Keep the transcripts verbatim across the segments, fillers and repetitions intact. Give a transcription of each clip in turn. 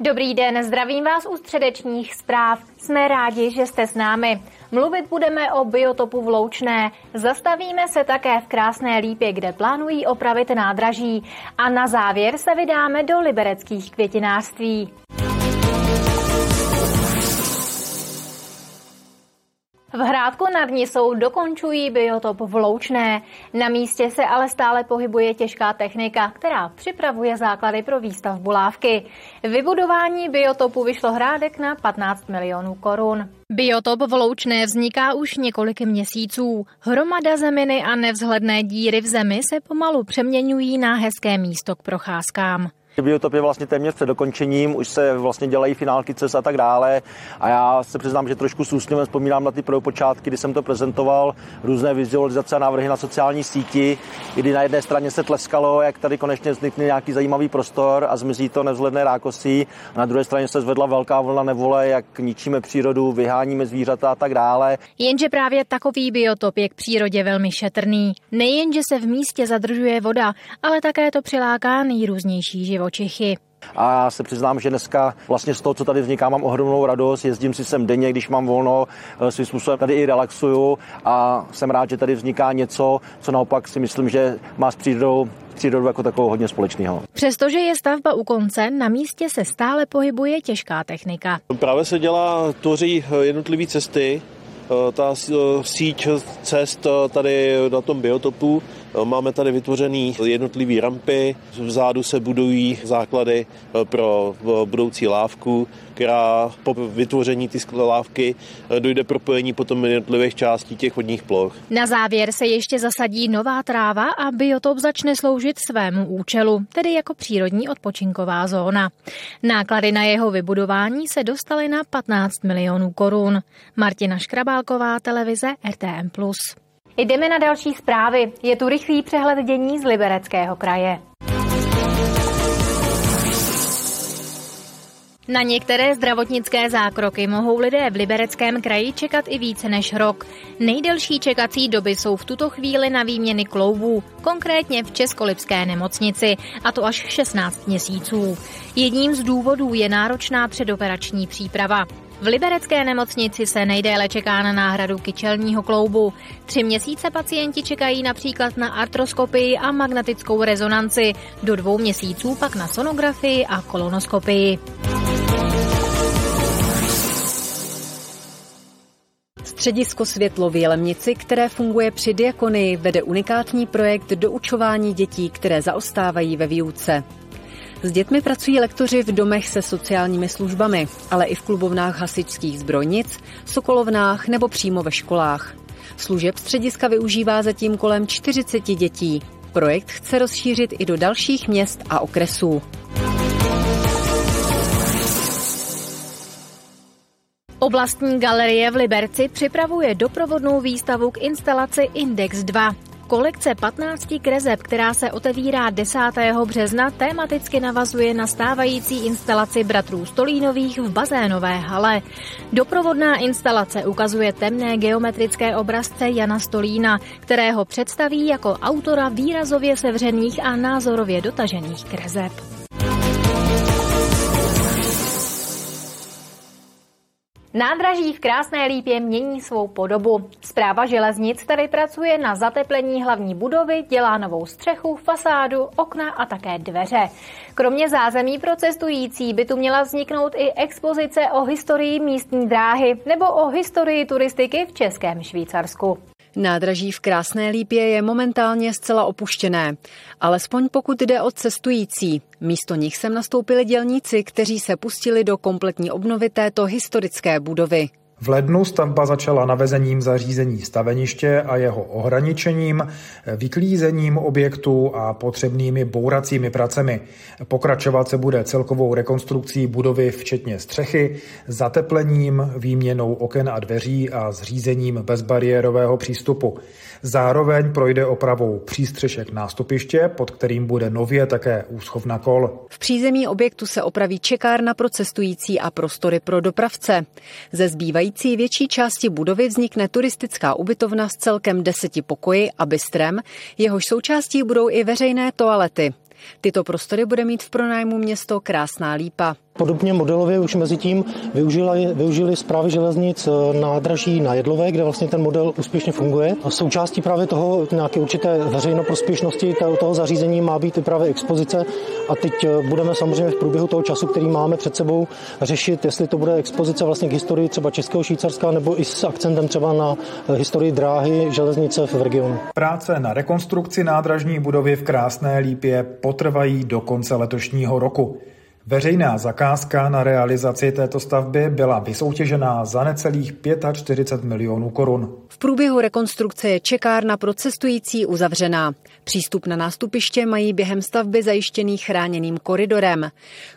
Dobrý den, zdravím vás u středečních zpráv. Jsme rádi, že jste s námi. Mluvit budeme o biotopu v Loučné. Zastavíme se také v Krásné Lípě, kde plánují opravit nádraží. A na závěr se vydáme do libereckých květinářství. V Hrádku nad Nisou dokončují biotop v Loučné. Na místě se ale stále pohybuje těžká technika, která připravuje základy pro výstavbu lávky. Vybudování biotopu vyšlo Hrádek na patnáct milionů korun. Biotop v Loučné vzniká už několik měsíců. Hromada zeminy a nevzhledné díry v zemi se pomalu přeměňují na hezké místo k procházkám. Biotop je vlastně téměř před dokončením, už se vlastně dělají finálky cest a tak dále. A já se přiznám, že trošku s úsměvem vzpomínám na ty prvopočátky, kdy jsem to prezentoval, různé vizualizace a návrhy na sociální síti, kdy na jedné straně se tleskalo, jak tady konečně vznikne nějaký zajímavý prostor a zmizí to nevzhledné rákosí. A na druhé straně se zvedla velká vlna nevole, jak ničíme přírodu, vyháníme zvířata a tak dále. Jenže právě takový biotop je k přírodě velmi šetrný. Nejenže se v místě zadržuje voda, ale také to přiláká nejrůznější život. Čichy. A já se přiznám, že dneska vlastně z toho, co tady vzniká, mám ohromnou radost. Jezdím si sem denně, když mám volno, svým způsobem tady i relaxuju a jsem rád, že tady vzniká něco, co naopak si myslím, že má s přírodou, přírodou jako takovou hodně společného. Přestože je stavba u konce, na místě se stále pohybuje těžká technika. Právě se dělá, tvoří jednotlivé cesty, ta síť cest tady na tom biotopu. Máme tady vytvořené jednotlivé rampy, vzadu se budují základy pro budoucí lávku, která po vytvoření té lávky dojde propojení potom jednotlivých částí těch vodních ploch. Na závěr se ještě zasadí nová tráva a biotop začne sloužit svému účelu, tedy jako přírodní odpočinková zóna. Náklady na jeho vybudování se dostaly na patnáct milionů korun. Martina Škrabálková, televize R T M plus. Jdeme na další zprávy. Je tu rychlý přehled dění z Libereckého kraje. Na některé zdravotnické zákroky mohou lidé v Libereckém kraji čekat i více než rok. Nejdelší čekací doby jsou v tuto chvíli na výměny kloubů, konkrétně v Českolipské nemocnici, a to až šestnáct měsíců. Jedním z důvodů je náročná předoperační příprava. V Liberecké nemocnici se nejdéle čeká na náhradu kyčelního kloubu. Tři měsíce pacienti čekají například na artroskopii a magnetickou rezonanci, do dvou měsíců pak na sonografii a kolonoskopii. Středisko Světlo v Jelemnici, které funguje při diakonii, vede unikátní projekt doučování dětí, které zaostávají ve výuce. S dětmi pracují lektoři v domech se sociálními službami, ale i v klubovnách hasičských zbrojnic, sokolovnách nebo přímo ve školách. Služeb střediska využívá zatím kolem čtyřicet dětí. Projekt chce rozšířit i do dalších měst a okresů. Oblastní galerie v Liberci připravuje doprovodnou výstavu k instalaci Index dva. Kolekce patnácti kreseb, která se otevírá desátého března, tematicky navazuje na stávající instalaci bratrů Stolínových v bazénové hale. Doprovodná instalace ukazuje temné geometrické obrazce Jana Stolína, kterého představí jako autora výrazově sevřených a názorově dotažených kreseb. Nádraží v Krásné Lípě mění svou podobu. Správa železnic tady pracuje na zateplení hlavní budovy, dělá novou střechu, fasádu, okna a také dveře. Kromě zázemí pro cestující by tu měla vzniknout i expozice o historii místní dráhy nebo o historii turistiky v Českém Švýcarsku. Nádraží v Krásné Lípě je momentálně zcela opuštěné, alespoň pokud jde o cestující. Místo nich sem nastoupili dělníci, kteří se pustili do kompletní obnovy této historické budovy. V lednu stavba začala navezením zařízení staveniště a jeho ohraničením, vyklízením objektu a potřebnými bouracími pracemi. Pokračovat se bude celkovou rekonstrukcí budovy včetně střechy, zateplením, výměnou oken a dveří a zřízením bezbariérového přístupu. Zároveň projde opravou přístřešek nástupiště, pod kterým bude nově také úschovna kol. V přízemí objektu se opraví čekárna pro cestující a prostory pro dopravce. Ze zbývají větší části budovy vznikne turistická ubytovna s celkem deseti pokoji a bistrem, jehož součástí budou i veřejné toalety. Tyto prostory bude mít v pronájmu město Krásná Lípa. Podobně modelově už mezi tím využili, využili Správy železnic nádraží na Jedlové, kde vlastně ten model úspěšně funguje. A součástí právě toho nějaké určité veřejnoprospěšnosti toho zařízení má být i právě expozice. A teď budeme samozřejmě v průběhu toho času, který máme před sebou, řešit, jestli to bude expozice vlastně k historii třeba Českého Švýcarska nebo i s akcentem třeba na historii dráhy železnice v regionu. Práce na rekonstrukci nádražní budovy v Krásné Lípě potrvají do konce letošního roku. Veřejná zakázka na realizaci této stavby byla vysoutěžená za necelých čtyřicet pět milionů korun. V průběhu rekonstrukce je čekárna pro cestující uzavřená. Přístup na nástupiště mají během stavby zajištěný chráněným koridorem.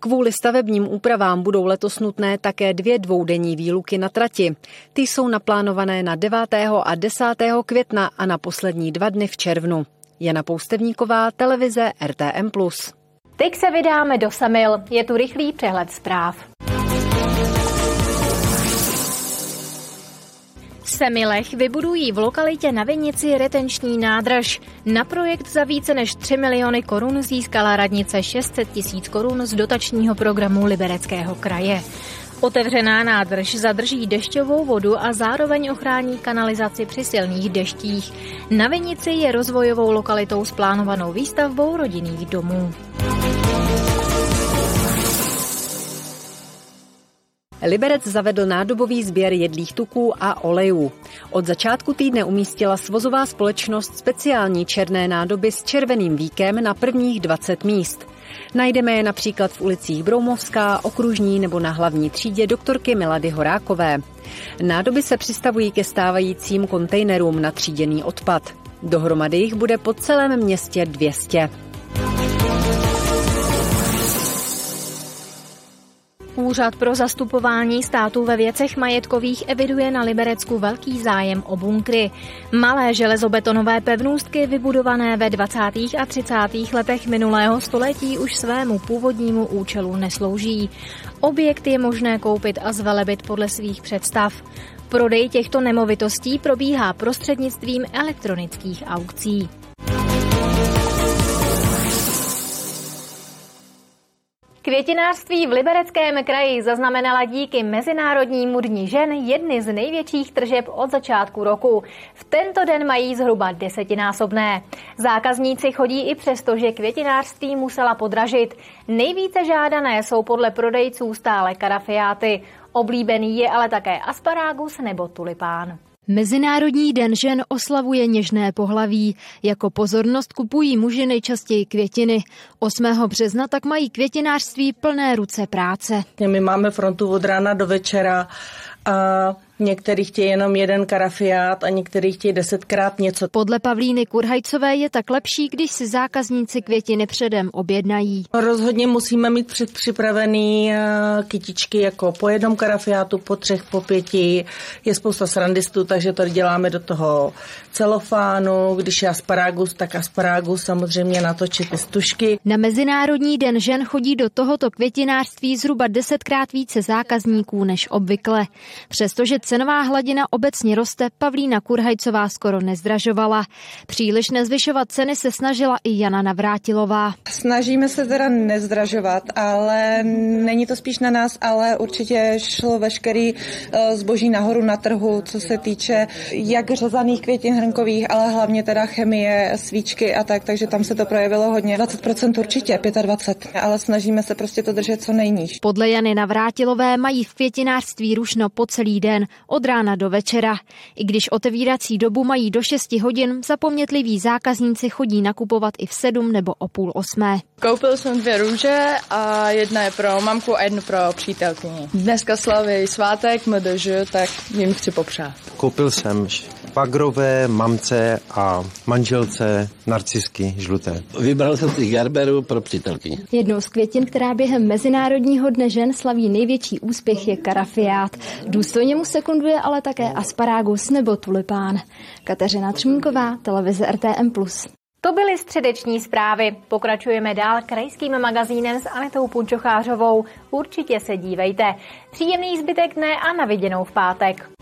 Kvůli stavebním úpravám budou letos nutné také dvě dvoudenní výluky na trati. Ty jsou naplánované na devátého a desátého května a na poslední dva dny v červnu. Jana Poustevníková, televize R T M plus. Teď se vydáme do Semil. Je tu rychlý přehled zpráv. V Semilech vybudují v lokalitě na Vinici retenční nádraž. Na projekt za více než tři miliony korun získala radnice šest set tisíc korun z dotačního programu Libereckého kraje. Otevřená nádrž zadrží dešťovou vodu a zároveň ochrání kanalizaci při silných deštích. Na Vinici je rozvojovou lokalitou s plánovanou výstavbou rodinných domů. Liberec zavedl nádobový sběr jedlých tuků a olejů. Od začátku týdne umístila svozová společnost speciální černé nádoby s červeným víkem na prvních dvacet míst. Najdeme je například v ulicích Broumovská, Okružní nebo na hlavní třídě doktorky Milady Horákové. Nádoby se přistavují ke stávajícím kontejnerům na tříděný odpad. Dohromady jich bude po celém městě dvě stě. Úřad pro zastupování státu ve věcech majetkových eviduje na Liberecku velký zájem o bunkry. Malé železobetonové pevnůstky vybudované ve dvacátých a třicátých letech minulého století už svému původnímu účelu neslouží. Objekt je možné koupit a zvelebit podle svých představ. Prodej těchto nemovitostí probíhá prostřednictvím elektronických aukcí. Květinářství v Libereckém kraji zaznamenala díky Mezinárodnímu dni žen jedny z největších tržeb od začátku roku. V tento den mají zhruba desetinásobné. Zákazníci chodí i přesto, že květinářství musela podražit. Nejvíce žádané jsou podle prodejců stále karafiáty. Oblíbený je ale také asparagus nebo tulipán. Mezinárodní den žen oslavuje něžné pohlaví. Jako pozornost kupují muži nejčastěji květiny. osmého března tak mají květinářství plné ruce práce. My máme frontu od rána do večera a některý chtějí jenom jeden karafiát a některý chtějí desetkrát něco. Podle Pavlíny Kurhajcové je tak lepší, když si zákazníci květiny předem objednají. Rozhodně musíme mít předpřipravený kytičky jako po jednom karafiátu, po třech, po pěti. Je spousta srandistů, takže to děláme do toho celofánu. Když je asparagus, tak asparagus samozřejmě natočit z tušky. Na Mezinárodní den žen chodí do tohoto květinářství zhruba desetkrát více zákazníků než obvykle. Přestože cenová hladina obecně roste, Pavlína Kurhajcová skoro nezdražovala. Příliš nezvyšovat ceny se snažila i Jana Navrátilová. Snažíme se teda nezdražovat, ale není to spíš na nás, ale určitě šlo veškerý zboží nahoru na trhu, co se týče jak řezaných květin hrnkových, ale hlavně teda chemie, svíčky a tak, takže tam se to projevilo hodně. dvacet procent určitě, dvacet pět procent, ale snažíme se prostě to držet co nejníž. Podle Jany Navrátilové mají v květinářství rušno po celý den. Od rána do večera. I když otevírací dobu mají do šesti hodin, zapomnětliví zákazníci chodí nakupovat i v sedm nebo o půl osmé. Koupil jsem dvě růže a jedna je pro mamku a jednu pro přítelkyni. Dneska slaví svátek M D Ž, tak jim chci popřát. Koupil jsem bagrové, mamce a manželce narcisky žluté. Vybral jsem si garberu pro přítelkyni. Jednou z květin, která během Mezinárodního dne žen slaví největší úspěch, je karafiát. Důstojně mu sekunduje ale také asparagus nebo tulipán. Kateřina Trmňová, televize R T M plus. To byly středeční zprávy. Pokračujeme dál krajským magazínem s Anetou Punčochářovou. Určitě se dívejte. Příjemný zbytek dne a na viděnou v pátek.